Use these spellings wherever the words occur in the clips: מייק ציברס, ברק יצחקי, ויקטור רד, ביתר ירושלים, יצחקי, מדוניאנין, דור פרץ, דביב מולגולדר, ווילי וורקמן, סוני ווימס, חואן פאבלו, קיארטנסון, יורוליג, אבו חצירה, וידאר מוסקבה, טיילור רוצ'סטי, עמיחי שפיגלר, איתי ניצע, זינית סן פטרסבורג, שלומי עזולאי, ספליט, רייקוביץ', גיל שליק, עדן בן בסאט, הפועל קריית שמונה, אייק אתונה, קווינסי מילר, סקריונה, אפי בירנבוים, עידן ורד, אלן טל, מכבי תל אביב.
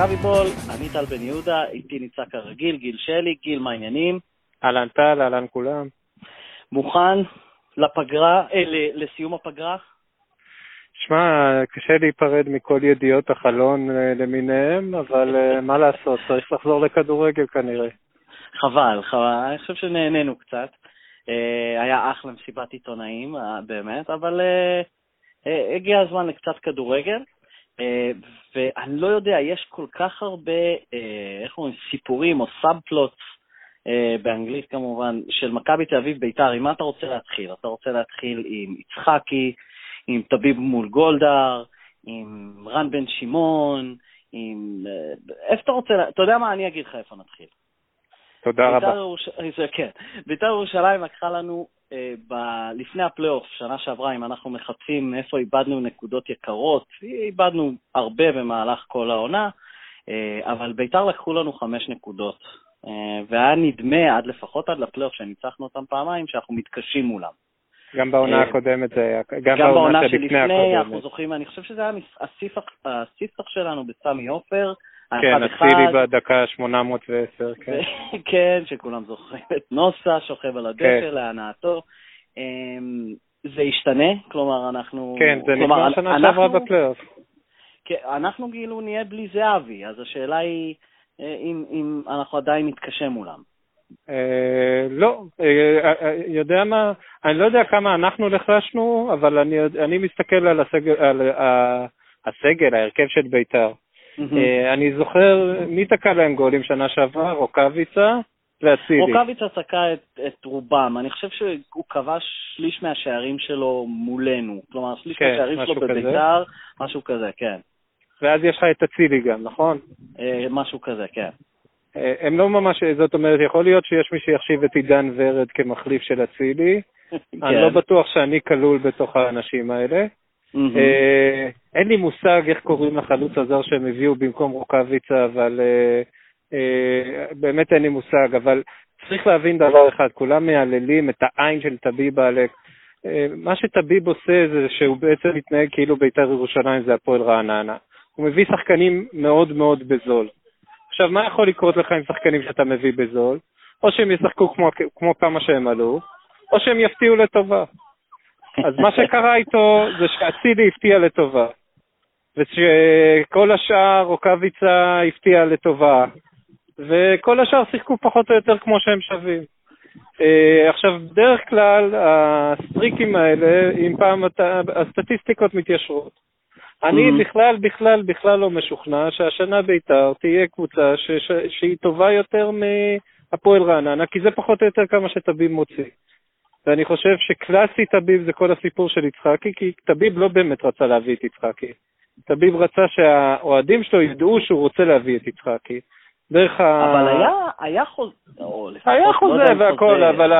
מכבי בול, אני תל בן יהודה, איתי ניצע כרגיל, גיל שליק, גיל מה העניינים? אלן טל, אלן כולם. מוכן לפגרה, לסיום הפגרה? שמע, קשה להיפרד מכל ידיעות החלון למיניהם, אבל מה לעשות, צריך לחזור לכדורגל כנראה. חבל, חבל, אני חושב שנהנינו קצת. היה אחלה מסיבת עיתונאים, באמת, אבל הגיע הזמן לקצת כדורגל. ואני לא יודע, יש כל כך הרבה, איך אומרים, סיפורים או סאבפלוט, באנגלית כמובן, של מכבי תל אביב ביתר. עם מה אתה רוצה להתחיל? אתה רוצה להתחיל עם יצחקי, עם דביב מולגולדר, עם רן בן שמעון, עם... איפה אתה רוצה... אתה יודע מה? אני אגיד לך איפה נתחיל. תודה רבה. כן. ביתר ירושלים לקחה לנו לפני הפלייאוף, שנה שעברה, אם אנחנו מחפשים איפה איבדנו נקודות יקרות, איבדנו הרבה במהלך כל העונה, אבל ביתר לקחו לנו 5 נקודות, והיה נדמה עד לפחות עד לפלייאוף שניצחנו אותם פעמיים, שאנחנו מתקשים מולם. גם בעונה הקודמת, גם בעונה שלפני, אנחנו זוכרים, אני חושב שזה היה הספח שלנו בסמי עופר, כן, הצילי בדקה 810, כן. כן, שכולם זוכרים את נוסה, שוכב על הדשא, להנעתו. זה ישתנה, כלומר אנחנו... כן, זה נגמר שנה שעברה בפלייאוף. אנחנו גילו נהיה בלי זהבי, אז השאלה היא אם אנחנו עדיין מתקשים מולם. לא, יודע מה, אני לא יודע כמה אנחנו נחלשנו, אבל אני מסתכל על הסגל, ההרכב של ביתר. אני זוכר מי תקע להם גולים שנה שעברה, רוקביצה להצילי. רוקביצה תקע את רובם, אני חושב שהוא קבע שליש מהשערים שלו מולנו, כלומר שליש מהשערים שלו בביתר, משהו כזה, כן. ואז יש לך את הצילי גם, נכון? משהו כזה, כן. הם לא ממש, זאת אומרת, יכול להיות שיש מי שיחשיב את עידן ורד כמחליף של הצילי, אני לא בטוח שאני כלול בתוך האנשים האלה. אין לי מושג איך קוראים לחלוץ הזר שהם הביאו במקום רוקביצה, אבל באמת אין לי מושג, אבל צריך להבין דבר אחד, כולם מעללים את העין של תביב עלק. מה שתביב עושה זה שהוא בעצם מתנהג כאילו ביתר ירושלים זה הפועל רעננה. הוא מביא שחקנים מאוד מאוד בזול. עכשיו, מה יכול לקרות לך עם שחקנים שאתה מביא בזול? או שהם ישחקו כמו כמה שהם עלו, או שהם יפתיעו לטובה. אז מה שקרה איתו זה שהצילי הפתיע לטובה, ושכל השאר רוקביצה הפתיע לטובה, וכל השאר שיחקו פחות או יותר כמו שהם שווים. עכשיו, בדרך כלל הסטריקים האלה, אם פעם הסטטיסטיקות מתיישרות, אני בכלל לא משוכנע שהשנה ביתר תהיה קבוצה שהיא טובה יותר מהפועל רעננה, כי זה פחות או יותר כמה שתביב מוציא. ואני חושב שקלאסי תביב זה כל הסיפור של יצחקי, כי תביב לא באמת רצה להביא את יצחקי. תביב רצה שהאוהדים שלו ידעו שהוא רוצה להביא את יצחקי. אבל היה חוזה והכל, אבל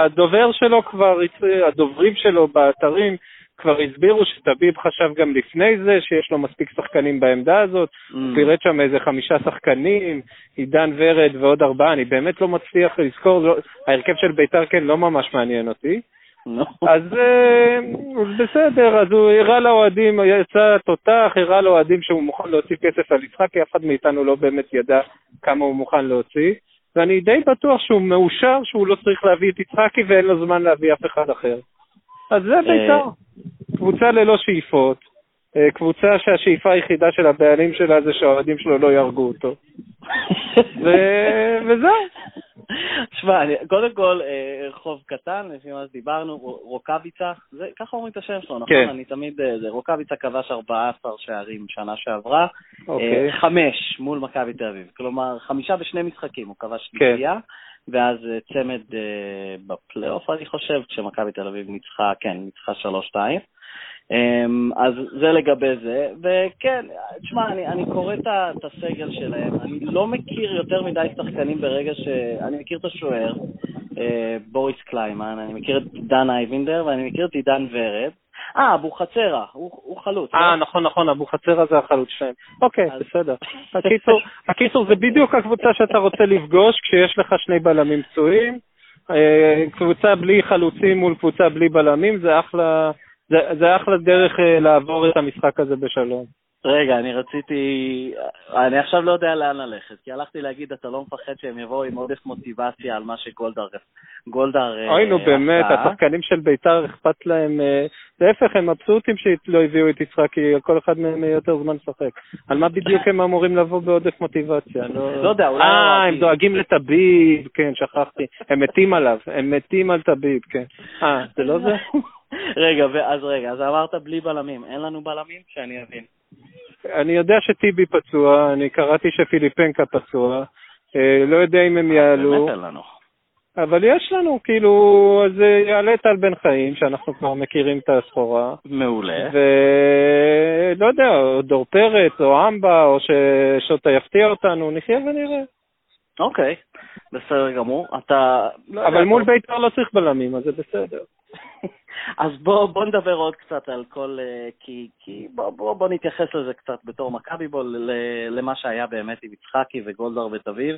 הדוברים שלו באתרים כבר הסבירו שתביב חשב גם לפני זה שיש לו מספיק שחקנים בעמדה הזאת, הוא פירט שם איזה 5 שחקנים, עידן ורד ועוד 4, אני באמת לא מצליח לזכור, ההרכב של ביתר כן לא ממש מעניין אותי, אז בסדר, אז הוא הראה לאוהדים, יצא תותח, הראה לאוהדים שהוא מוכן להוציא כסף על יצחק, כי אף אחד מאיתנו לא באמת ידע כמה הוא מוכן להוציא, ואני די בטוח שהוא מאושר שהוא לא צריך להביא את יצחקי ואין לו זמן להביא אף אחד אחר. אז זה ביתר. קבוצה ללא שאיפות, קבוצה שהשאיפה היחידה של הבעלים שלה זה שהאוהדים שלו לא ירגו אותו. וזהו. תשמע, קודם כל, רחוב קטן, לפי מה שדיברנו, רוקביצה, ככה אומרים את השם שלו, נכון? אני תמיד, רוקביצה כבש 14 שערים שנה שעברה, 5 מול מכבי תל אביב, כלומר 5 ב2 משחקים, הוא כבש שלישייה, ואז צמד בפלייאוף, אני חושב, כשמכבי תל אביב ניצחה, כן, ניצחה 3-2. אז זה לגבי זה, וכן, תשמע, אני קורא את הסגל שלהם, אני לא מכיר יותר מדי שחקנים ברגע שאני מכיר את השוער, בוריס קליימן, אני מכיר את דן איינבינדר, ואני מכיר את עידן ורד, אבו חצירה, הוא חלוץ. נכון, אבו חצירה זה החלוץ שלהם. אוקיי, בסדר. הקיצור זה בדיוק הקבוצה שאתה רוצה לפגוש כשיש לך 2 בלמים פצועים, קבוצה בלי חלוצים מול קבוצה בלי בלמים, זה אחלה דרך לעבור את המשחק הזה בשלום. רגע, אני רציתי, אני עכשיו לא יודע לאן ללכת, כי הלכתי להגיד, אתה לא מפחד שהם יבואו עם עודף מוטיבציה על מה שגולדר... אוי, נו באמת, השחקנים של ביתר אכפת להם, להפך, הם מבסוטים שלא הביאו את יצחקי, כל אחד מהם יותר זמן לשחק. על מה בדיוק הם אמורים לבוא בעודף מוטיבציה? לא יודע, אולי... הם דואגים לתביב, כן, שכחתי, הם מתים עליו, הם מתים על תביב, כן. זה לא זה? רגע, אז אמרת בלי בלמים, אין לנו בלמים שאני אבין. אני יודע שטיבי פצוע, אני קראתי שפיליפנקה פצוע, לא יודע אם הם יעלו. באמת אין לנו. אבל יש לנו, כאילו, אז יעלה טל בן חיים, שאנחנו כבר מכירים את הסחורה. מעולה. ולא יודע, או דור פרץ, או אמבה, או ששוטה יפתיע אותנו, נחיה ונראה. אוקיי, בסדר גמור. אתה... אבל מול ביתר לא צריך בלמים, אז זה בסדר. אז בוא נדבר עוד קצת על כל, כי בוא נתייחס לזה קצת בתור מכבי, בוא למה שהיה באמת עם יצחקי וגולדר ותביב.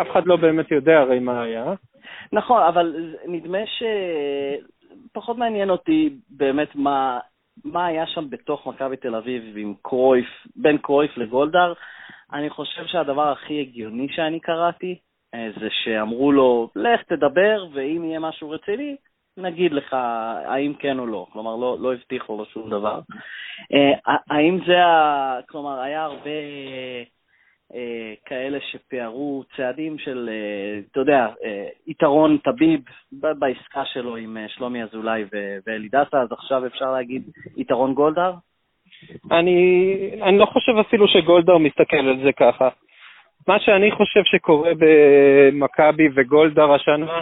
אף אחד לא באמת יודע הרי מה היה. נכון, אבל נדמה שפחות מעניין אותי באמת מה היה שם בתוך מכבי תל אביב עם קרויף, בין קרויף לגולדר. אני חושב שהדבר הכי הגיוני שאני קראתי זה שאמרו לו, לך תדבר ואם יהיה משהו רציני, נגיד לך האם כן או לא, כלומר לא הבטיחו לו שום דבר. האם זה, כלומר היה הרבה כאלה שפיארו צעדים של, אתה יודע, יתרון תביב בעסקה שלו עם שלומי עזולאי ואלידסה, אז עכשיו אפשר להגיד יתרון גולדר? אני לא חושב אפילו שגולדר מסתכל על זה ככה. מה שאני חושב שקורה במכבי וגולדר השנה,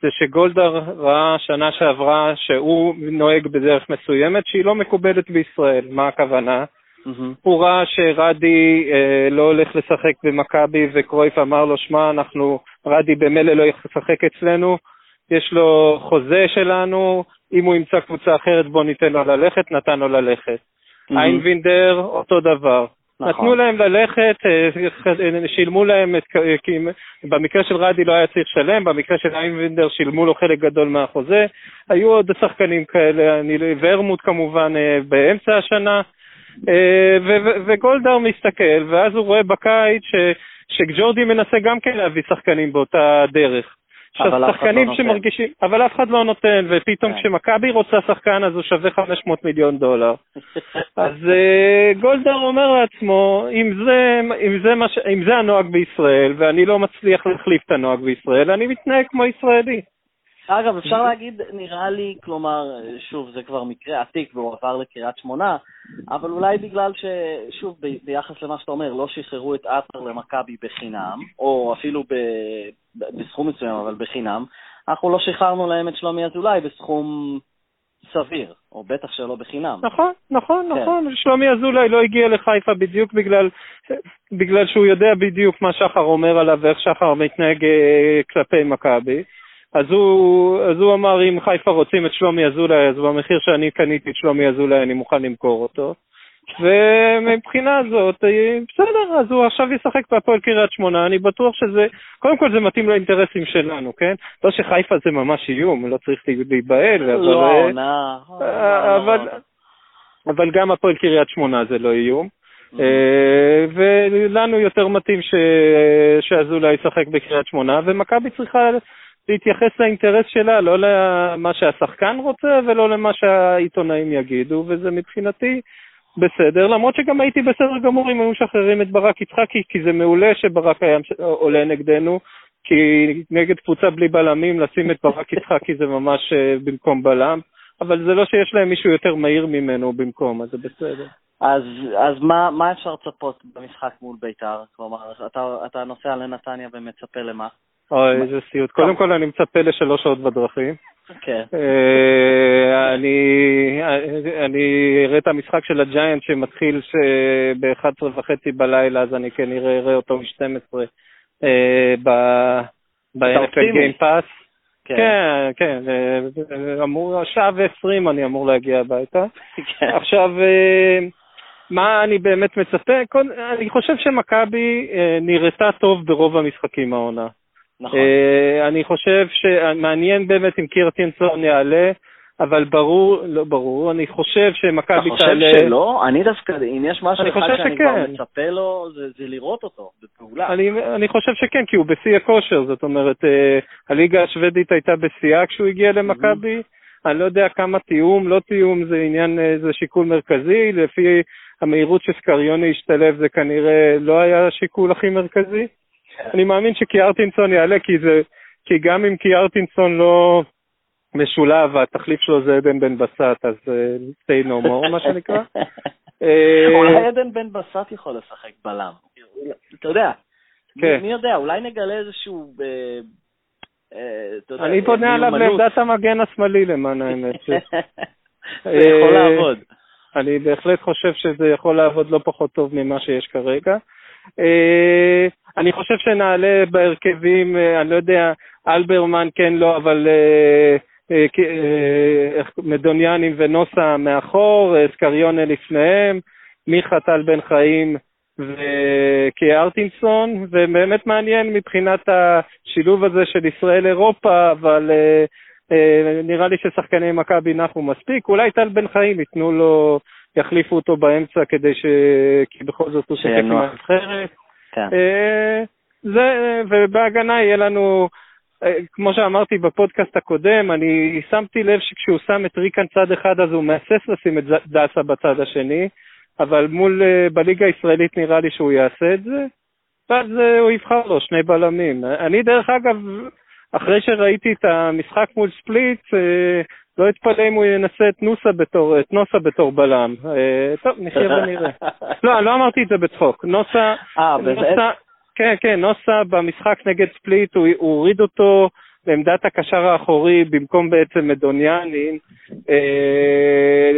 זה שגולדר ראה שנה שעברה שהוא נוהג בדרך מסוימת שהיא לא מקובלת בישראל. מה הכוונה? הוא ראה שרדי לא הולך לשחק במכבי וקרויף אמר לו, שמה, רדי במלא לא הולך לשחק אצלנו, יש לו חוזה שלנו, אם הוא ימצא קבוצה אחרת בוא ניתן לו ללכת, נתן לו ללכת. איינבינדר אותו דבר. נתנו להם ללכת, שילמו להם, במקרה של רדי לא היה צריך שלם, במקרה של איינבינדר שילמו לו חלק גדול מהחוזה, היו עוד שחקנים כאלה, ניל וורמוט כמובן באמצע השנה, וגולדר מסתכל, ואז הוא רואה בקיץ שג'ורדי מנסה גם כן להביא שחקנים באותה דרך. שחקנים שמרגישים, אבל אף אחד לא נותן, ופתאום כשמכבי רוצה שחקן אז הוא שווה $500 מיליון. אז גולדר אומר לעצמו, אם זה הנוהג בישראל ואני לא מצליח להחליף את הנוהג בישראל, אני מתנהג כמו ישראלי. אגב, אפשר להגיד, נראה לי, כלומר, שוב, זה כבר מקרה עתיק והוא עבר לקריית שמונה, אבל אולי בגלל ששוב, ביחס למה שאתה אומר, לא שחררו את עטר למכבי בחינם, או אפילו בסכום מסוים, אבל בחינם, אנחנו לא שחררנו להם את שלומי עזולאי בסכום סביר, או בטח שלא בחינם. נכון. שלומי עזולאי לא הגיע לחיפה בדיוק בגלל שהוא יודע בדיוק מה שחר אומר עליו ואיך שחר מתנהג כלפי מכבי. אז הוא אמר, אם חיפה רוצים את שלומי עזולאי, אז במחיר שאני קניתי את שלומי עזולאי, אני מוכן למכור אותו. ומבחינה הזאת, בסדר, אז הוא עכשיו ישחק בהפועל קריית שמונה, אני בטוח שזה, קודם כל זה מתאים לאינטרסים שלנו, כן? לא שחיפה זה ממש איום, לא צריך להיבהל, אבל... לא, נא. אבל גם הפועל קריית שמונה זה לא איום. ולנו יותר מתאים שעזולאי ישחק בקריית שמונה, ומכבי צריכה... להתייחס לאינטרס שלה, לא למה שהשחקן רוצה ולא למה שהעיתונאים יגידו, וזה מבחינתי בסדר, למרות שגם הייתי בסדר גמור אם היו משחררים את ברק יצחקי, כי זה מעולה שברק היה עולה נגדנו, כי נגד קבוצה בלי בלמים לשים את ברק יצחקי זה ממש במקום בלם, אבל זה לא שיש להם מישהו יותר מהיר ממנו במקום, אז זה בסדר. אז מה אפשר לצפות במשחק מול ביתר? כלומר, אתה נוסע לנתניה ומצפה למה? אוי, איזה סיוט. קודם כל אני מצפה ל3 שעות בדרכים. כן. אני אראה את המשחק של הג'יינט שמתחיל ב-11:30 בלילה, אז אני כן אראה אותו מ-12 ב-NFL Game Pass. כן. שעה ו-20 אני אמור להגיע הביתה. עכשיו... מה אני באמת מצפה? אני חושב שמכבי נראתה טוב ברוב המשחקים העונה. נכון. אני חושב שמעניין באמת אם קיארטנסון יעלה, אבל ברור, לא ברור, אני חושב שמכבי תעלה... אתה חושב שלא? אני דווקא, אם יש משהו אחד שאני כבר מצפה לו, זה לראות אותו בפעולה. אני חושב שכן, כי הוא בשיא הכושר, זאת אומרת, הליגה השוודית הייתה בשיאה כשהוא הגיע למכבי, אני לא יודע כמה תיאום, לא תיאום, זה עניין, זה שיקול מרכזי, לפי המהירות שסקריונה השתלב, זה כנראה לא היה השיקול הכי מרכזי. אני מאמין שקיארטנסון יעלה, כי גם אם קיארטנסון לא... משולב, התחליף שלו זה עדן בן בסאט, אז stay no more, מה שנקרא. אולי עדן בן בסאט יכול לשחק בלם. אתה יודע, מי יודע, אולי נגלה איזשהו... אני בונה עליו לעמדת המגן השמאלי למען האמת. זה יכול לעבוד. אני בהחלט חושב שזה יכול לעבוד לא פחות טוב ממה שיש כרגע. אני חושב שנעלה בהרכבים, אני לא יודע, אלברמן כן לא, אבל מדוניאנין ונוסה מאחור, סקריונה לפניהם, מיכה טל בן חיים וקיארטנסון, ובאמת מעניין מבחינת השילוב הזה של ישראל אירופה, אבל נראה לי ששחקני מכבי נחו מספיק, אולי טל בן חיים ייתנו לו, יחליפו אותו באמצע כדי ש... כי בכל זאת הוא שחק מהאחרת. כן. ובהגנה יהיה לנו, כמו שאמרתי בפודקאסט הקודם, אני שמתי לב שכשהוא שם את ריקן צד אחד, אז הוא מאסס לשים את דסה בצד השני, אבל מול בליגה הישראלית נראה לי שהוא יעשה את זה, ואז הוא יבחר לו שני בלמים. אני דרך אגב, אחרי שראיתי את המשחק מול ספליט, לא התפלא אם הוא ינסה את נוסה בתור בלם. טוב, נחיה ונראה. לא, אני לא אמרתי את זה בצחוק. נוסה... כן, כן, נוסה במשחק נגד ספליט, הוא הוריד אותו בעמדת הקשר האחורי, במקום בעצם מדוניאנין,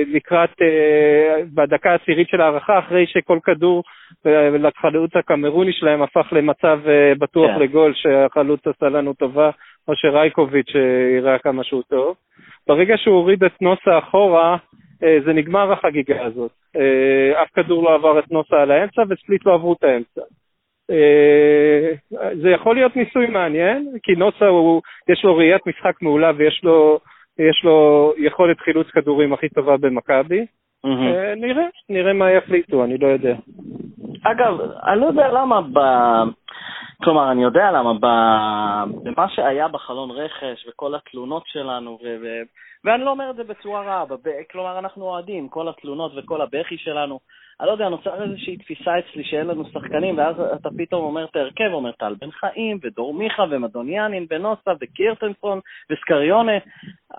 לקראת, בדקה העשירית של הערכה, אחרי שכל כדור לחלוץ הקמרוני שלהם הפך למצב בטוח לגול, שהחלוץ עשה לנו טובה, או שרייקוביץ' יראה כמה שהוא טוב. ברגע שהוא הוריד את נוסה אחורה, זה נגמר החגיגה הזאת. אף כדור לא עבר את נוסה על האמצע, וספליט לא עברו את האמצע. זה יכול להיות ניסוי מעניין, כי נוסה יש לו ראיית משחק מעולה, ויש לו יכולת חילוץ כדורים הכי טובה במכבי. נראה מה יחליטו, אני לא יודע. אגב, אני לא יודע למה, כלומר, אני יודע למה, במה שהיה בחלון רכש, וכל התלונות שלנו, ואני לא אומר את זה בצורה רעה, כלומר, אנחנו אוהדים, כל התלונות וכל הבכי שלנו, אני לא יודע, נוצר איזושהי תפיסה אצלי שאין לנו שחקנים, ואז אתה פתאום אומר את ההרכב, אומר טל בן חיים, ודור מיכה, ומדוניאנין, ונוסה, וקיארטנסון, וסקריונה,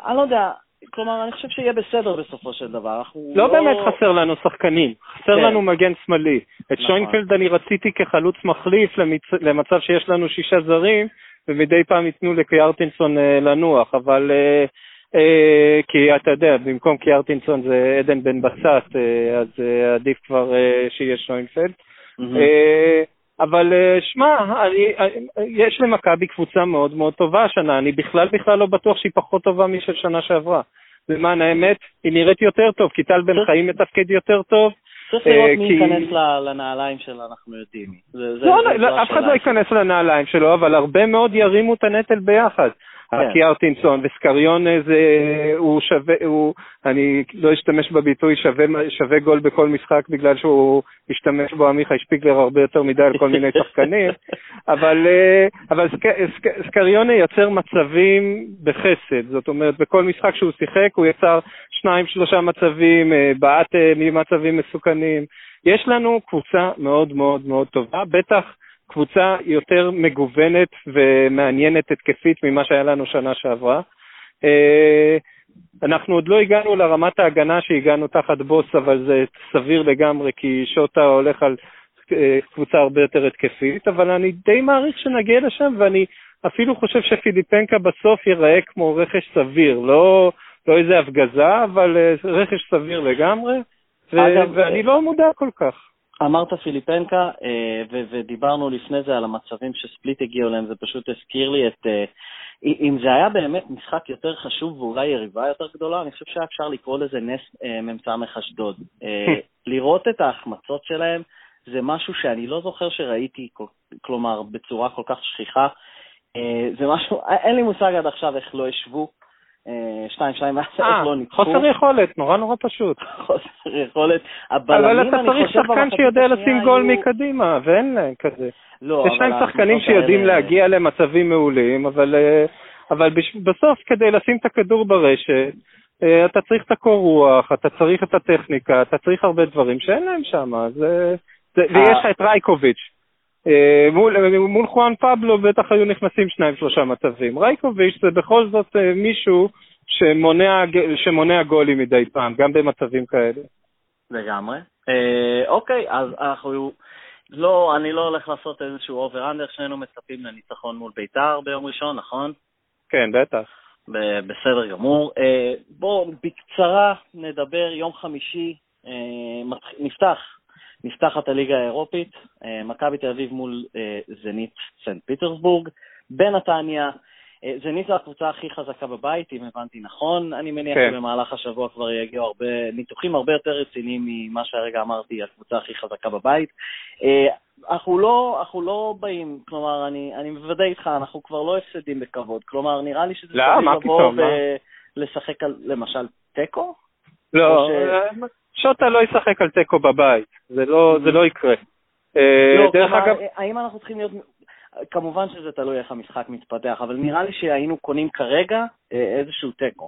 אני לא יודע, כלומר, אני חושב שיהיה בסדר בסופו של דבר. לא באמת חסר לנו שחקנים, חסר לנו מגן שמאלי. את שוינפלד אני רציתי כחלוץ מחליף למצב שיש לנו 6 זרים, ומדי פעם יתנו לקיארטנסון לנוח, אבל... כי אתה יודע, במקום קיארטנסון זה עדן בן בסאט, אז עדיף כבר שיהיה שוינפלד. אבל שמע, יש למכבי קבוצה מאוד מאוד טובה השנה, אני בכלל לא בטוח שהיא פחות טובה משל שנה שעברה. למען האמת, היא נראית יותר טוב, כי טל בן חיים מתפקד יותר טוב. צריך לראות מי ייכנס לנעליים שלו, אנחנו יודעים. לא, אף אחד לא ייכנס לנעליים שלו, אבל הרבה מאוד ירימו את הנטל ביחד. קיארטנסון וסקריונה הוא שווה, אני לא אשתמש בביטוי שווה גול בכל משחק בגלל שהוא השתמש בו עמיחי שפיגלר הרבה יותר מדי על כל מיני שחקנים, אבל סקריונה יוצר מצבים בחסד, זאת אומרת בכל משחק שהוא שיחק הוא יצר 2-3 מצבים, בעט ממצבים מסוכנים. יש לנו קבוצה מאוד מאוד מאוד טובה, בטח קבוצה יותר מגוונת ומעניינת התקפית ממה שהיה לנו שנה שעברה. אנחנו עוד לא הגענו לרמת ההגנה שהגענו תחת בוס, אבל זה סביר לגמרי, כי שוטה הולך על קבוצה הרבה יותר התקפית, אבל אני די מעריך שנגיע לשם, ואני אפילו חושב שפיליפנקה בסוף ייראה כמו רכש סביר, לא איזה הפגזה, אבל רכש סביר לגמרי, ואני לא מודע כל כך. אמרת פיליפנקה, ודיברנו לפני זה על המצבים שספליט הגיעו להם, זה פשוט הזכיר לי את, אם זה היה באמת משחק יותר חשוב ואולי יריבה יותר גדולה, אני חושב שהיה אפשר לקרוא לזה נס ממצא מחשדוד. לראות את ההחמצות שלהם זה משהו שאני לא זוכר שראיתי, כלומר בצורה כל כך שכיחה, זה משהו, אין לי מושג עד עכשיו איך לא ישבו 2-2, ואז איך לא ניצחו. חוסר יכולת, נורא נורא פשוט. חוסר יכולת. אבל אתה צריך שחקן שיודע לשים גול מקדימה, ואין להם כזה. יש להם שחקנים שיודעים להגיע למצבים מעולים, אבל בסוף כדי לשים את הכדור ברשת, אתה צריך את הקור רוח, אתה צריך את הטכניקה, אתה צריך הרבה דברים שאין להם שם. ויש לך את רייקוביץ'. מול חואן פאבלו בטח היו נכנסים 2-3 מצבים. רייקוביץ' זה בכל זאת מישהו שמונע גולים מדי פעם, גם במצבים כאלה. לגמרי. אוקיי, אז אנחנו... לא, אני לא הולך לעשות איזשהו אובר-אנדר, שנינו מצפים לניצחון מול ביתר ביום ראשון, נכון? כן, בטח. בסדר גמור. בואו, בקצרה נדבר יום חמישי, נפתחת הליגה האירופית, מכבי תל אביב מול זינית סן פטרסבורג, בנתניה. זינית זו הקבוצה הכי חזקה בבית, אם הבנתי נכון. אני מניח שבמהלך השבוע כבר יגיעו הרבה ניתוחים הרבה יותר רציניים ממה שהרגע אמרתי, הקבוצה הכי חזקה בבית. אנחנו לא באים, כלומר, אני מוודא איתך, אנחנו כבר לא הפסדים בכבוד. כלומר, נראה לי שזה צריך לבוא ולשחק על, למשל, טקו? לא, שוטה לא ישחק על טקו בבית, זה לא יקרה. דרך אגב... האם אנחנו צריכים להיות... כמובן שזה תלוי איך המשחק מתפתח, אבל נראה לי שהיינו קונים כרגע איזשהו טקו.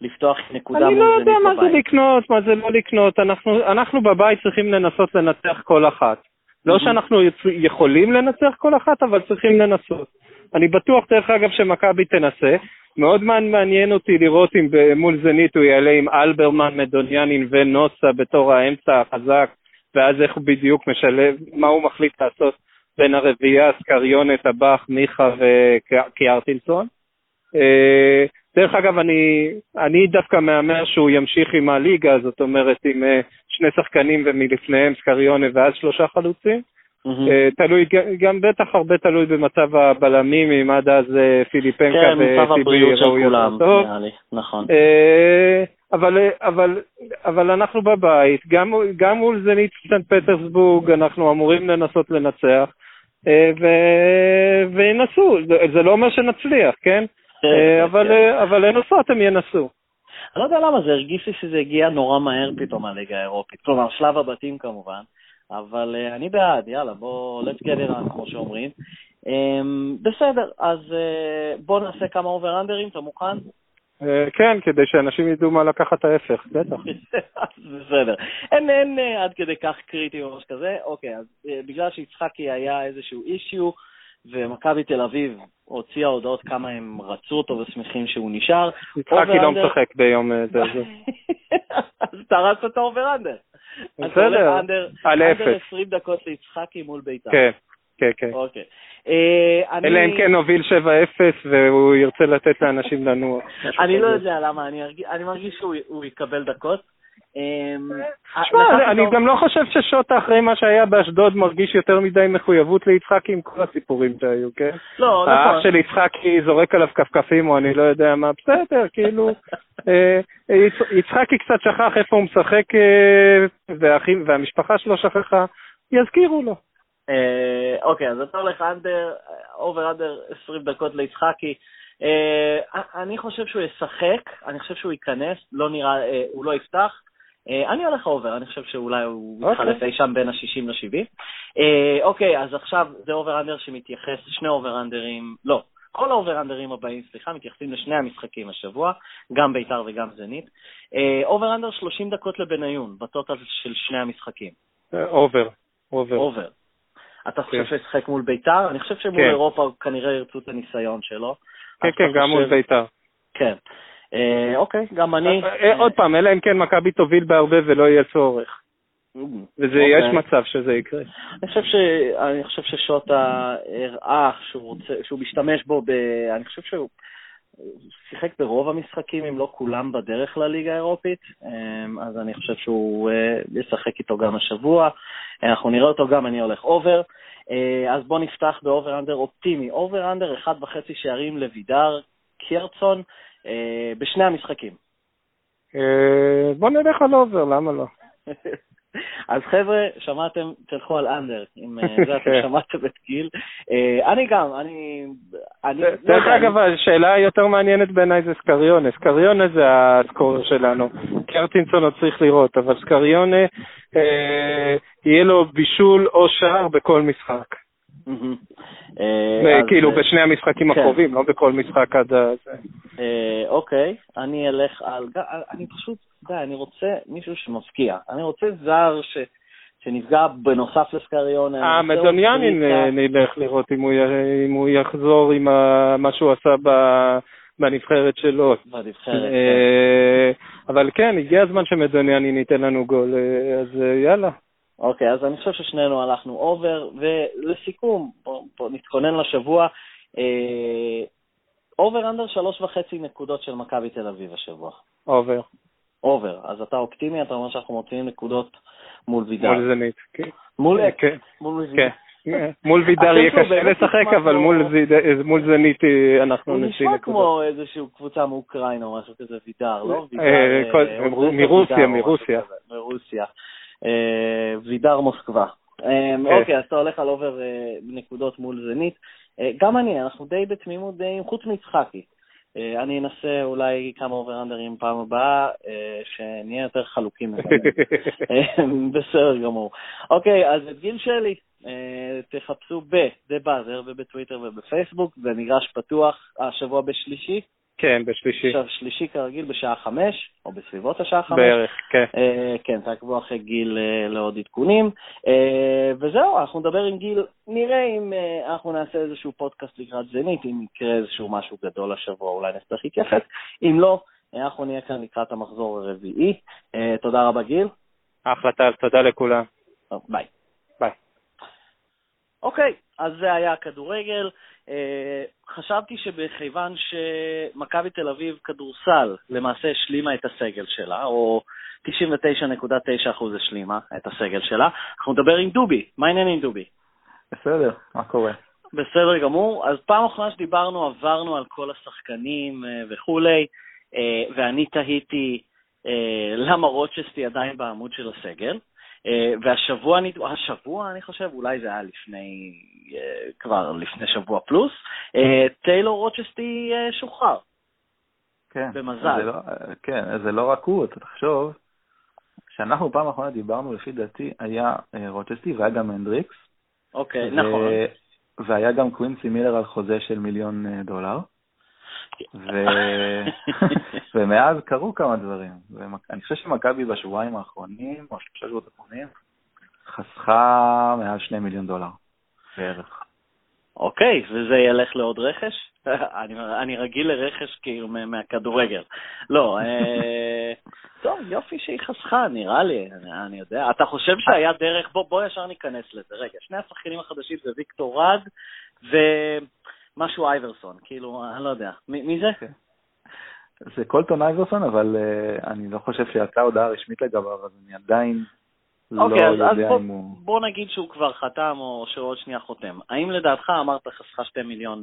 לפתוח נקודה. אני לא יודע מה זה לקנות, מה זה לא לקנות. אנחנו בבית צריכים לנסות לנצח כל אחת. לא שאנחנו יכולים לנצח כל אחת, אבל צריכים לנסות. אני בטוח, דרך אגב, שמכבי תנסה. מאוד מעניין אותי לראות אם מול זנית הוא יעלה עם אלברמן, מדוניאנין ונוסה בתור האמצע החזק, ואז איך הוא בדיוק משלב, מה הוא מחליט לעשות בין הרביעייה, סקריונה, טבח, מיכה וקיארטנסון. דרך אגב, אני דווקא מאמר שהוא ימשיך עם הליגה, זאת אומרת עם שני שחקנים ומלפניהם סקריונה ואז 3 חלוצים. תלוי, גם בטח הרבה תלוי במצב הבלמים, עם עד אז פיליפנקה וטיבי ראויות טוב. נכון. אבל אנחנו בבית, גם מול זינית סן פטרסבורג, אנחנו אמורים לנסות לנצח, וינסו, זה לא אומר שנצליח, כן? אבל לנסות הם ינסו. אני לא יודע למה, זה הרגיש לי שזה הגיע נורא מהר פתאום הליגה האירופית, כלומר שלב הבתים כמובן, אבל אני בעד, יאללה, בוא, let's get it on, כמו שאומרים. בסדר, אז בוא נעשה כמה אוברנדרים, אתה מוכן? כן, כדי שאנשים ידעו מה לקחת ההפך, בטח. בסדר. אין עד כדי כך קריטי ממש כזה. אוקיי, אז בגלל שיצחקי היה איזשהו אישיו, ומכבי תל אביב הוציאה הודעות כמה הם רצו אותו ושמחים שהוא נשאר. יצחקי לא משחק ביום זה. אז תרס אותו אוברנדר. בסדר, על אפס. אנדר 20 דקות ליצחקי מול ביתר. כן. כן. אוקיי. אלא אם כן הוביל 7-0 והוא ירצה לתת לאנשים לנוע. אני לא יודע למה, אני מרגיש שהוא יקבל דקות. אני גם לא חושב ששוטה אחרי מה שהיה באשדוד מרגיש יותר מדי מחויבות ליצחקי עם כל הסיפורים שהיו, כן? לא, נכון. האח של יצחקי זורק עליו כפכפים או אני לא יודע מה, בסדר, כאילו... יצחקי קצת שכח איפה הוא משחק והמשפחה שלו שכחה, יזכירו לו. אוקיי, אז אתה הולך אובר-אנדר 20 דקות ליצחקי. אני חושב שהוא ישחק, אני חושב שהוא ייכנס, הוא לא יפתח. אני הולך אובר, אני חושב שאולי הוא יתחלף אי שם בין ה-60 ל-70. אוקיי, אז עכשיו זה אובר-אנדר שמתייחס, שני אובר-אנדרים, לא, כל האובר-אנדרים הבאים, סליחה, מתייחסים לשני המשחקים השבוע, גם ביתר וגם זנית. אובר-אנדר 30 דקות לבניון, בטוטל של שני המשחקים. אובר. אתה חושב שישחק מול ביתר? אני חושב שמול אירופה כנראה ירצו את הניסיון שלו. כן, גם מול ביתר. כן. אוקיי, גם אני... עוד פעם, אלא אם כן מכבי תוביל בהרבה ולא יהיה צורך. וזה יש מצב שזה יקרה. אני חושב ששוטה הראה שהוא משתמש בו ב... אני חושב שהוא שיחק ברוב המשחקים, אם לא כולם בדרך לליגה האירופית, אז אני חושב שהוא ישחק איתו גם השבוע, אנחנו נראה אותו גם, אני הולך אובר, אז בוא נפתח באובר-אנדר אופטימי, אובר-אנדר 1.5 שערים לוידר קיארטנסון, בשני המשחקים. בוא נלך על אובר, למה לא? אז חבר'ה, שמעתם, תלכו על אנדר, אם זה אתם שמעתם בתקיל. אני גם, אני... דרך אגב, השאלה היותר מעניינת בעיניי זה סקריונה. סקריונה זה הסקורר שלנו. קיארטנסון עוד צריך לראות, אבל סקריונה, יהיה לו בישול או שער בכל משחק. כאילו בשני המשחקים הקרובים, לא בכל משחק עד זה. אוקיי, אני אלך על... אני פשוט... אני רוצה מישהו שמפקיע. אני רוצה זר שנפגע בנוסף לסקריונה. מדוניאנין נלך לראות אם הוא יחזור עם מה שהוא עשה בנבחרת שלו. בנבחרת. אבל כן, הגיע הזמן שמדוניאנין ייתן לנו גול, אז יאללה. אוקיי, אז אני חושב ששנינו הלכנו אובר, ולסיכום, נתכונן לשבוע, אובר אנדר 3.5 נקודות של מכבי תל אביב השבוע. אובר. אובר, אז אתה אופטימי, אתה אומר שאנחנו מוציאים נקודות מול וידאר. מול זנית, כן. מול וידאר. מול וידאר יהיה קשה לשחק, אבל מול זנית אנחנו נשיא נקודות. הוא נשמע כמו איזושהי קבוצה מאוקראינה, או משהו כזה וידאר, לא? מרוסיה. וידאר מוסקבה. אוקיי, אז אתה הולך על אובר נקודות מול זנית. גם אנחנו די בתמימות, די חוץ מיצחקי. אני אנסה אולי כמה אוברנדרים פעם הבאה, שנהיה יותר חלוקים. בסדר גמור. אוקיי, אז את גיל שלי, תחפשו בדה באזר ובטוויטר ובפייסבוק, במגרש פתוח השבוע בשלישי. כן, בשלישי. שלישי כרגיל בשעה 5, או בסביבות השעה 5. בערך, כן. כן, תעקבו אחרי גיל לעוד עדכונים. וזהו, אנחנו נדבר עם גיל, נראה אם אנחנו נעשה איזשהו פודקאסט לקראת זנית, אם יקרה איזשהו משהו גדול השבוע, אולי נצטרך להתייחס. אם לא, אנחנו נהיה כאן לקראת המחזור הרביעי. תודה רבה גיל. ההחלטה, תודה לכולם. ביי. ביי. אוקיי, אז זה היה כדורגל. חשבתי שבכיוון שמכבי תל אביב כדורסל למעשה השלימה את הסגל שלה, או 99.9% השלימה את הסגל שלה, אנחנו נדבר עם דובי. מה העניין עם דובי? בסדר, מה קורה? בסדר גמור. אז פעם אחרונה שדיברנו עברנו על כל השחקנים וכולי, ואני תהיתי למה רוצ'סטי עדיין בעמוד של הסגל, והשבוע, אני חושב, אולי זה היה כבר לפני שבוע פלוס, טיילור רוצ'סטי שוחרר. כן. במזל. כן, זה לא רק הוא, אתה תחשוב, שאנחנו פעם האחרונה דיברנו, לפי דעתי, היה רוצ'סטי והיה גם הנדריקס. אוקיי, נכון. והיה גם קווינסי מילר על חוזה של $1,000,000. ומאז קרו כמה דברים. אני חושב שמכבי בשבועיים האחרונים, או שלושה שבועות האחרונים, חסכה מעל $2 מיליון בערך. אוקיי, וזה ילך לעוד רכש? אני רגיל לרכש כאילו מהכדורגל. לא, טוב, יופי שהיא חסכה, נראה לי, אני יודע. אתה חושב שהיה דרך, בוא ישר ניכנס לזה. רגע, שני השחקנים החדשים זה ויקטור רד ו... משהו אייברסון, כאילו, אני לא יודע. מי זה? זה קולטון אייברסון, אבל אני לא חושב שיצאה הודעה רשמית לגביו, אז אני עדיין לא יודע אם הוא... בוא נגיד שהוא כבר חתם, או שהוא עוד שנייה חותם. האם לדעתך, אמרת, חסכה $2 מיליון,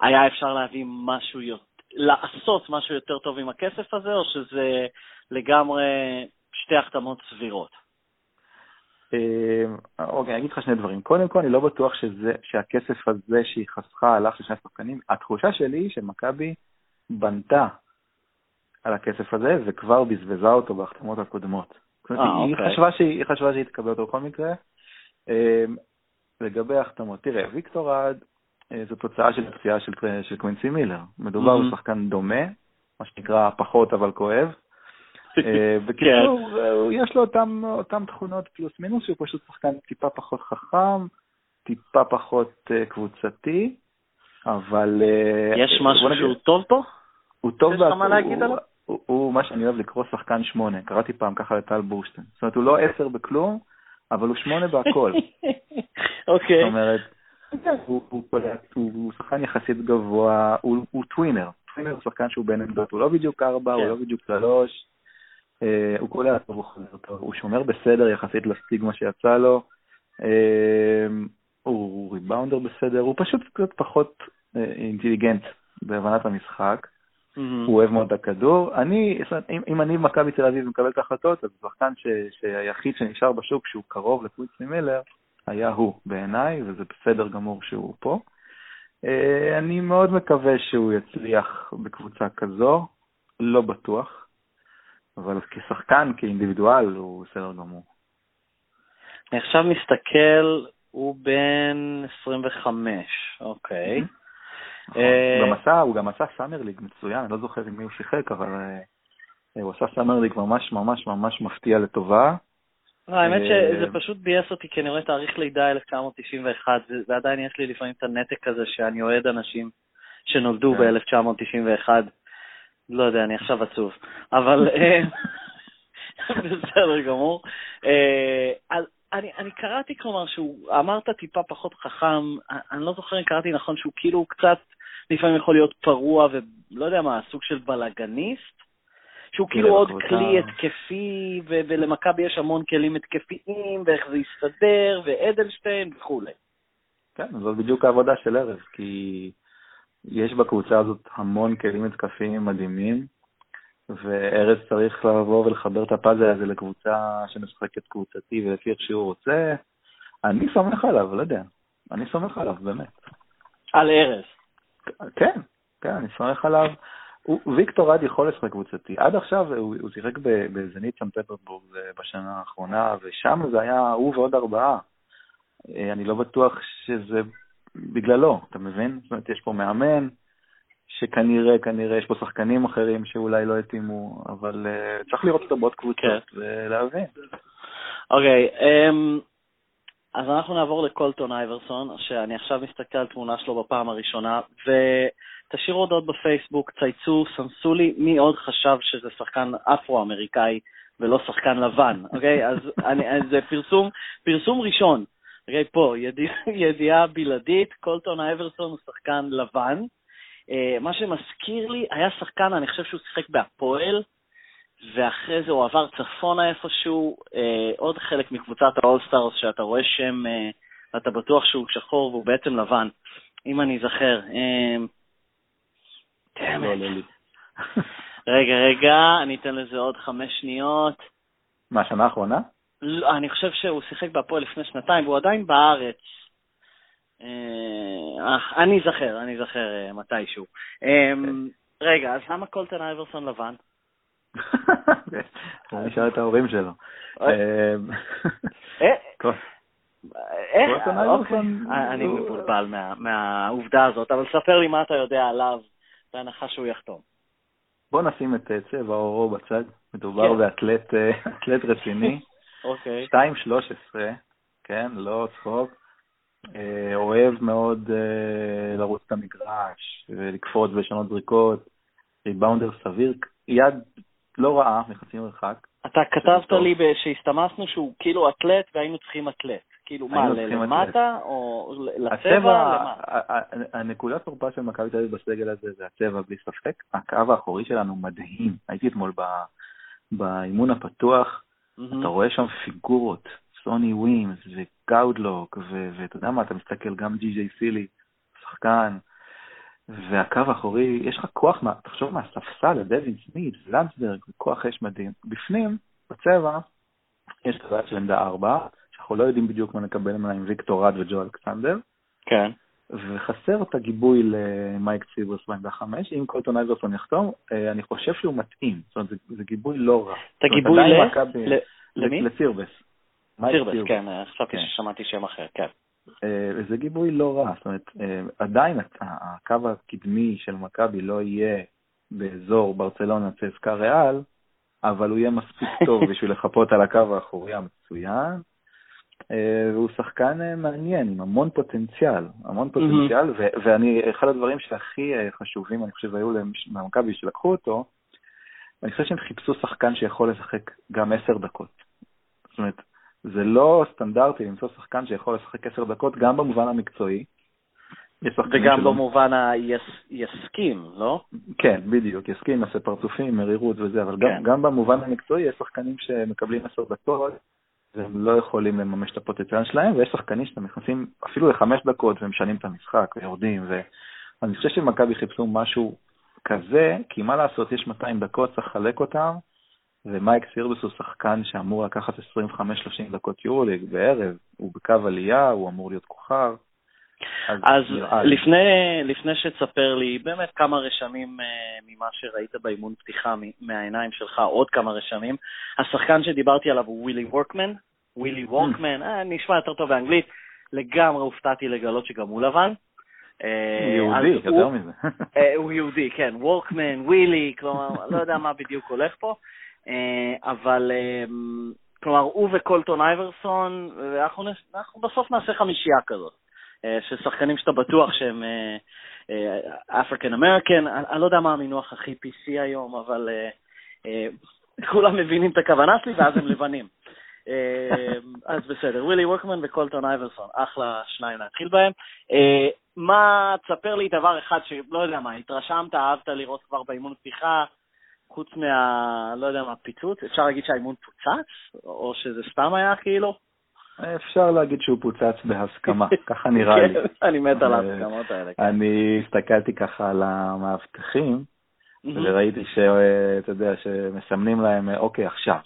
היה אפשר להביא משהו, לעשות משהו יותר טוב עם הכסף הזה, או שזה לגמרי שתי החתמות סבירות? אוקיי, אני אגיד לך שני דברים. קודם כל, אני לא בטוח שהכסף הזה שהיא חסכה הלך לשני השחקנים. התחושה שלי היא שמכבי בנתה על הכסף הזה וכבר בזבזה אותו בהחתמות הקודמות. היא חשבה שהיא תקבל אותו בכל מקרה. לגבי ההחתמות, תראה, ויקטור רד זו תוצאה של פציעה של קווינסי מילר. מדובר בשחקן דומה, מה שנקרא פחות אבל כואב. בקיצור, יש לו אותם תכונות פלוס מינוס, שהוא פשוט שחקן טיפה פחות חכם, טיפה פחות קבוצתי, אבל... יש משהו שהוא טוב פה? הוא טוב בעצמו. יש לך מה להגיד עליו? הוא מה שאני אוהב לקרוא שחקן 8, קראתי פעם ככה לטל בורשטיין. זאת אומרת, הוא לא 10 בכלום, אבל הוא 8 בהכל. אוקיי. זאת אומרת, הוא שחקן יחסית גבוה, הוא טווינר. טווינר הוא שחקן שהוא בין עמדות, הוא לא בדיוק 4, הוא לא בדיוק 3, הוא קולע טוב, הוא חוזר טוב, הוא שומר בסדר יחסית לסטיגמה שיצא לו, הוא ריבאונדר בסדר, הוא פשוט פחות אינטליגנט בהבנת המשחק, הוא אוהב מאוד הכדור. אם אני במכבי תל אביב מקבל את ההחלטות, אז השחקן שהיחיד שנשאר בשוק שהוא קרוב לפויץ ממילר, היה הוא בעיניי, וזה בסדר גמור שהוא פה. אני מאוד מקווה שהוא יצליח בקבוצה כזו, לא בטוח, אבל כשחקן, כאינדיבידואל, הוא בסדר גמור. אני עכשיו מסתכל, הוא בן 25, אוקיי. הוא גם עשה סאמרליג מצוין, אני לא זוכר עם מי הוא שיחק, אבל הוא עשה סאמרליג ממש ממש ממש מפתיע לטובה. האמת שזה פשוט בייס אותי, כי אני רואה תאריך לידה 1991, ועדיין יש לי לפעמים את הנתק הזה שאני אוהד אנשים שנולדו ב-1991. לא יודע, אני עכשיו עצוב, אבל בסדר גמור. אני קראתי, כלומר, שהוא אמרת טיפה פחות חכם, אני לא זוכר אם קראתי נכון, שהוא כאילו קצת לפעמים יכול להיות פרוע ולא יודע מה, סוג של בלגניסט, שהוא כאילו עוד כלי התקפי, ולמכבי יש המון כלים התקפיים, ואיך זה יסתדר, ואדלשטיין וכו'. כן, זאת בדיוק העבודה של ערב, כי יש בקבוצה הזאת המון כלים התקפיים מדהימים, וארז צריך לבוא ולחבר את הפאזל הזה לקבוצה שמשחקת קבוצתי ולפי איך שהוא רוצה. אני סומך עליו, לא יודע. אני סומך עליו, באמת. על ארז? כן, כן, אני סומך עליו. ויקטור רד יכול לשחק קבוצתי. עד עכשיו הוא שיחק בזינית סן פטרסבורג בשנה האחרונה, ושם זה היה הוא ועוד 4. אני לא בטוח שזה בגללו, אתה מבין? זאת אומרת, יש פה מאמן, שכנראה יש פה שחקנים אחרים שאולי לא התאימו, אבל צריך לראות אותו בעוד קבוצות ולהבין. אוקיי, אז אנחנו נעבור לקולטון אייברסון, שאני עכשיו מסתכל על תמונה שלו בפעם הראשונה, ותשאירו הודעות בפייסבוק, צייצו, סמסו לי, מי עוד חשב שזה שחקן אפרו-אמריקאי ולא שחקן לבן, אוקיי? אז זה פרסום ראשון, אוקיי, פה, ידיעה בלעדית, קולטון אייברסון הוא שחקן לבן, מה שמזכיר לי, היה שחקן, אני חושב שהוא שיחק בהפועל, ואחרי זה הוא עבר צפונה איפשהו, עוד חלק מקבוצת האולסטארס, שאתה רואה שם, אתה בטוח שהוא שחור, והוא בעצם לבן, אם אני זכר. רגע, אני אתן לזה עוד 5 שניות. מה, שנה האחרונה? אני חושב שהוא שיחק בהפועל לפני 2 שנתיים, והוא עדיין בארץ. אני זוכר מתישהו. רגע, אז למה קולטון אייברסון לבן? אני אשאל את ההורים שלו. קולטון אייברסון, אני מבולבל מהעובדה הזאת, אבל ספר לי מה אתה יודע עליו, בהנחה שהוא יחתום. בוא נשים את צבע עורו בצד, מדובר באתלט רציני, 2.13, כן, לא צחוק, אוהב מאוד לרוץ את המגרש, לקפוץ ולשנות זריקות, ריבאונדר סביר, יד לא רעה, מחצי מרחק. אתה כתבת לי שהסתמסנו שהוא כאילו אתלט והיינו צריכים אתלט, כאילו מה, למטה או לצבע? הנקודת תורפה של מכבי תל אביב בסגל הזה זה הצבע בלי ספק, הקו האחורי שלנו מדהים, הייתי אתמול באימון הפתוח, אתה רואה שם פיגורות, סוני ווימס וגאודלוק, ואתה יודע מה, אתה מסתכל גם ג'י-ג'יי סילי, שחקן, והקו האחורי, יש לך כוח, תחשוב מהספסל, לדווין סמית, לנצברג, כוח אש מדהים. בפנים, בצבע, יש כזאת של עמדה 4, שאנחנו לא יודעים בדיוק מה נקבל ממנה עם ויקטור רד וג'ו אלכסנדר. כן. וחסר את הגיבוי למייק ציברס בעמדה 5, אם קולטון אייברסון יחתום, אני חושב שהוא מתאים, זאת אומרת, זה גיבוי לא רע. את הגיבוי לצירבס. צירבס, כן, חשבתי ששמעתי שם אחר, כן. זה גיבוי לא רע, זאת אומרת, עדיין הקו הקדמי של מכבי לא יהיה באזור ברצלונה צסקה ריאל, אבל הוא יהיה מספיק טוב בשביל לחפות על הקו האחורי המצוין, והוא שחקן מעניין, עם המון פוטנציאל, ואני, אחד הדברים שהכי חשובים, אני חושב, היו למכבי שלקחו אותו, אני חושב שהם חיפשו שחקן שיכול לשחק גם 10 דקות. זאת אומרת, זה לא סטנדרטי למצוא שחקן שיכול לשחק 10 דקות, גם במובן המקצועי. וגם במובן היסקים, לא? כן, בדיוק, יסקים, עשה פרצופים, מרירות וזה, אבל גם במובן המקצועי יש שחקנים שמקבלים 10 דקות, והם לא יכולים לממש את הפוטנציאל שלהם, ויש שחקנים שאתם נכנסים אפילו ל5 דקות, והם שנים את המשחק, ויורדים, ואני חושב שמכבי חיפשו משהו כזה, כי מה לעשות, יש 200 דקות, צריך לחלק אותם, ומייק סירבס הוא שחקן שאמור לקחת 25-30 דקות יורוליג בערב, הוא בקו עלייה, הוא אמור להיות כוכב. אז לפני שתספר לי, באמת כמה רשמים ממה שראית באימון פתיחה מהעיניים שלך, עוד כמה רשמים, השחקן שדיברתי עליו הוא ווילי וורקמן, נשמע יותר טוב באנגלית, לגמרי הופתעתי לגלות שגם הוא לבן. יהודי, יותר מזה. הוא יהודי, כן, וורקמן, ווילי, כלומר, לא יודע מה בדיוק הולך פה, אבל כלומר, הוא וקולטון אייברסון, אנחנו בסוף נעשה חמישייה כזאת. ששחקנים שאתה בטוח שהם African American, אני לא יודע מה המינוח הכי PC היום, אבל כולם מבינים את הכוונה שלי ואז הם לבנים. אז בסדר, ווילי וורקמן וקולטון אייברסון, אחלה שניים להתחיל בהם. מה, תספר לי דבר אחד שלא יודע מה, התרשמת, אהבת לראות כבר באימון פתיחה, חוץ מה, לא יודע מה, פיצוץ, אפשר להגיד שהאימון פוצץ? או שזה סתם היה כאילו? אפשר להגיד שהוא פוצץ בהסכמה, ככה נראה לי. אני מת על ההסכמות האלה. אני הסתכלתי ככה על המאבטחים, וראיתי שאתה יודע, שמסמנים להם, אוקיי, עכשיו.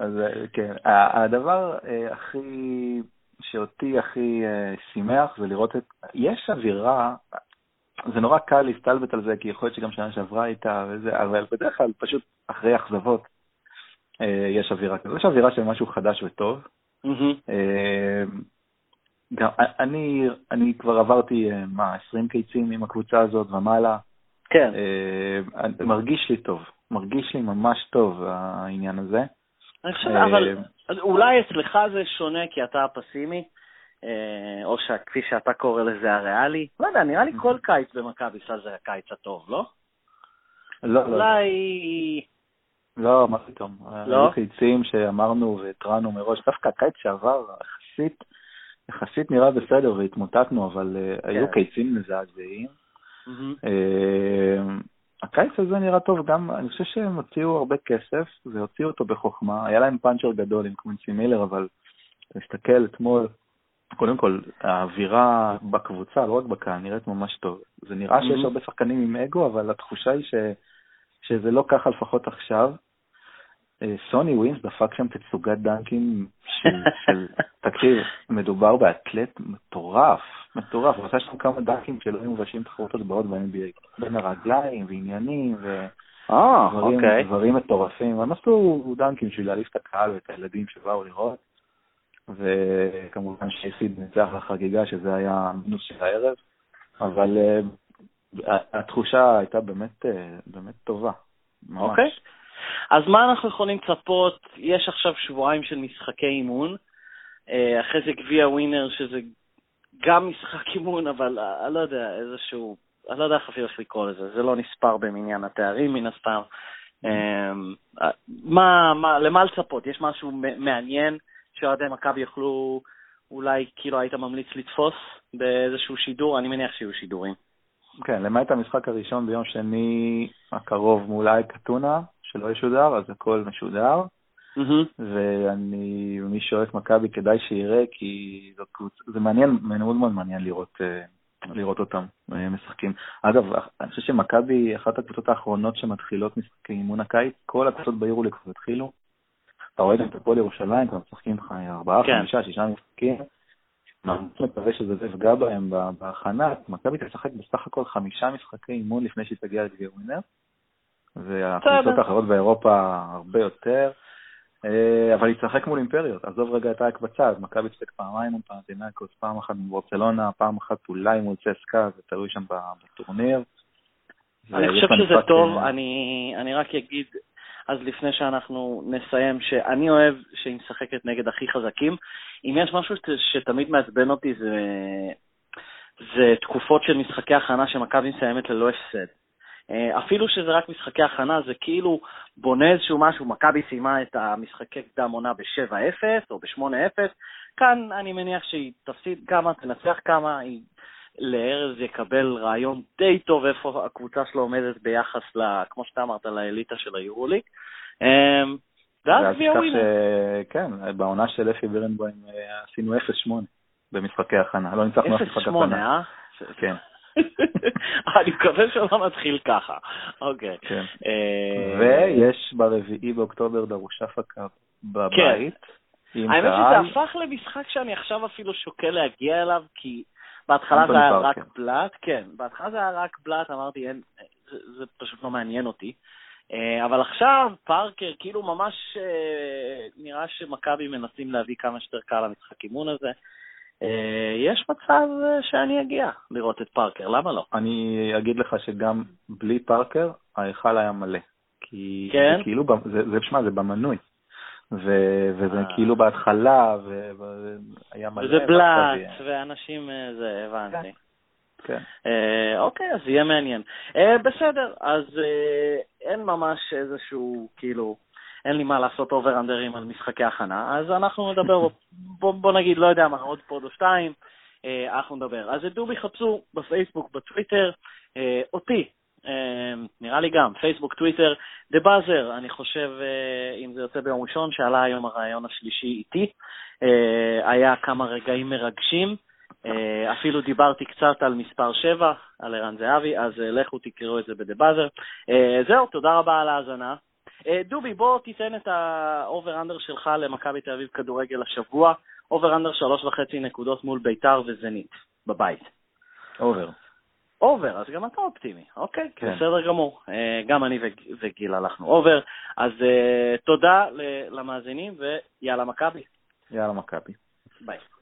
אז כן, הדבר שאותי הכי שימח זה לראות את, יש אווירה, זה נורא קל להסתלבט על זה, כי יכול להיות שגם שנה שעברה איתה, אבל בדרך כלל פשוט אחרי אכזבות, יש אווירה כזאת. יש אווירה של משהו חדש וטוב. גם אני כבר עברתי 20 קיצים עם הקבוצה הזאת ומעלה. כן. מרגיש לי טוב. מרגיש לי ממש טוב העניין הזה. אני חושב, אבל אולי אצלך זה שונה כי אתה פסימי, או כפי שאתה קורא לזה הריאלי. לא יודע, נראה לי כל קיץ במכבי זה הקיץ הטוב, לא? לא. אולי... לא, מה פתאום. לא? חיצים שאמרנו והתרענו מראש. דווקא הקיץ שעבר יחסית נראה בסדר והתמוטטנו, אבל היו קיצים מזעזעים. הקיץ הזה נראה טוב גם, אני חושב שהם הוציאו הרבה כסף, והוציאו אותו בחוכמה. היה להם פאנצ'ר גדול עם קווינסי מילר, אבל להסתכל אתמול, קודם כל, האווירה בקבוצה, לא רק בקהל, נראית ממש טוב. זה נראה שיש הרבה שחקנים עם אגו, אבל התחושה היא שזה לא ככה לפחות עכשיו. סוני ווימס דפק שם תצוגת דנקים של תקציב, מדובר באתלט מטורף, הוא עשה שם כמה דנקים שלא היו מבשים תחרות הדברות ב-NBA, בין הרגליים ועניינים ודברים מטורפים, אבל עשו דנקים בשביל להעליף את הקהל ואת הילדים שבאו לראות, וכמובן שהסיד נצח לחגיגה שזה היה מינוס של הערב, אבל... התחושה הייתה באמת טובה. אוקיי. אז מה אנחנו יכולים לצפות? יש עכשיו שבועיים של משחקי אימון, אחרי זה גביע ווינר, שזה גם משחק אימון, אבל אני לא יודע, איזשהו, אני לא יודע אפילו איך לקרוא לזה, זה לא נספר במניין התארים מן הסתם. למה לצפות? יש משהו מעניין שאוהדי מכבי יוכלו, אולי כאילו היית ממליץ לתפוס באיזשהו שידור? אני מניח שיהיו שידורים. כן, למעט המשחק הראשון ביום שני הקרוב מול אייק אתונה, שלא ישודר, אז הכל משודר. ומי שאוהב מכבי כדאי שיראה, כי זה מעניין, מאוד מאוד מעניין לראות אותם משחקים. אגב, אני חושב שמכבי, אחת הקבוצות האחרונות שמתחילות כאימון הקיץ, כל הקבוצות ביורוליג התחילו. אתה רואה את הפועל ירושלים, כבר משחקים 4, 5, 6 משחקים. אני מקווה שזה יפגע בהם בהכנה. מכבי תשחק בסך הכל 5 משחקי אימון לפני שהיא תגיע לגביע ווינר, והקבוצות האחרות באירופה הרבה יותר, אבל היא תשחק מול אימפריות. עזוב רגע את אייק בצד, מכבי תשחק פעמיים מול פנתינייקוס, פעם אחת מול ברצלונה, פעם אחת אולי מול צסקה, זה תלוי שם בטורניר. אני חושב שזה טוב, אני רק אגיד... אז לפני שאנחנו נסיים, שאני אוהב שהיא משחקת נגד הכי חזקים. אם יש משהו שתמיד מעצבן אותי, זה תקופות של משחקי הכנה שמכבי מסיימת ללא הפסד. אפילו שזה רק משחקי הכנה, זה כאילו בונה איזשהו משהו, מכבי סיימה את המשחקי קדם עונה ב-7-0 או ב-8-0, כאן אני מניח שהיא תפסיד כמה, תנצח כמה, היא לארז יקבל רעיון די טוב איפה הקבוצה שלו עומדת ביחס, כמו שאתה אמרת, לאליטה של היורוליג. ואז ויהוינו. כן, בעונה של אפי בירנבוים עשינו 0-8 במשחקי הכנה. 0-8, אה? כן. אני מקווה שלא מתחיל ככה. אוקיי. ויש ברביעי באוקטובר דרוש הפקה בבית. האמת שזה הפך למשחק שאני עכשיו אפילו שוקל להגיע אליו, כי בהתחלה זה היה רק בלט, כן, בהתחלה זה היה רק בלט, אמרתי, זה פשוט לא מעניין אותי. אבל עכשיו פארקר, כאילו ממש נראה שמכבי מנסים להביא כמה שיותר קהל למשחק אימון הזה. יש מצב שאני אגיע לראות את פארקר, למה לא? אני אגיד לך שגם בלי פארקר, ההיכל היה מלא. כי זה כאילו, זה במנוי. וזה כאילו בהתחלה, והיה מלא. וזה בלט, ואנשים, זה הבנתי. כן. אוקיי, אז יהיה מעניין. בסדר, אז אין ממש איזשהו, כאילו, אין לי מה לעשות אובר אנדרים על משחקי הכנה, אז אנחנו נדבר, בוא נגיד, לא יודע מה, עוד פוד או שתיים, אנחנו נדבר. אז את דובי חפשו בפייסבוק, בטוויטר, אותי, נראה לי גם, פייסבוק, טוויטר, דה באזר, אני חושב, אם זה יוצא ביום ראשון, שעלה היום הרעיון השלישי איתי, היה כמה רגעים מרגשים, אפילו דיברתי קצת על מספר 7, על ערן זהבי, אז לכו תקראו את זה בדה באזר. זהו, תודה רבה על ההאזנה. דובי, בוא תיתן את האובר-אנדר שלך למכבי תל אביב כדורגל השבוע, אובר-אנדר 3.5 נקודות מול ביתר וזינית, בבית. אובר. אובר, אז גם אתה אופטימי, אוקיי, כן. בסדר גמור, גם אני וגיל הלכנו אובר, אז תודה למאזינים ויאללה מכבי. יאללה מכבי. ביי.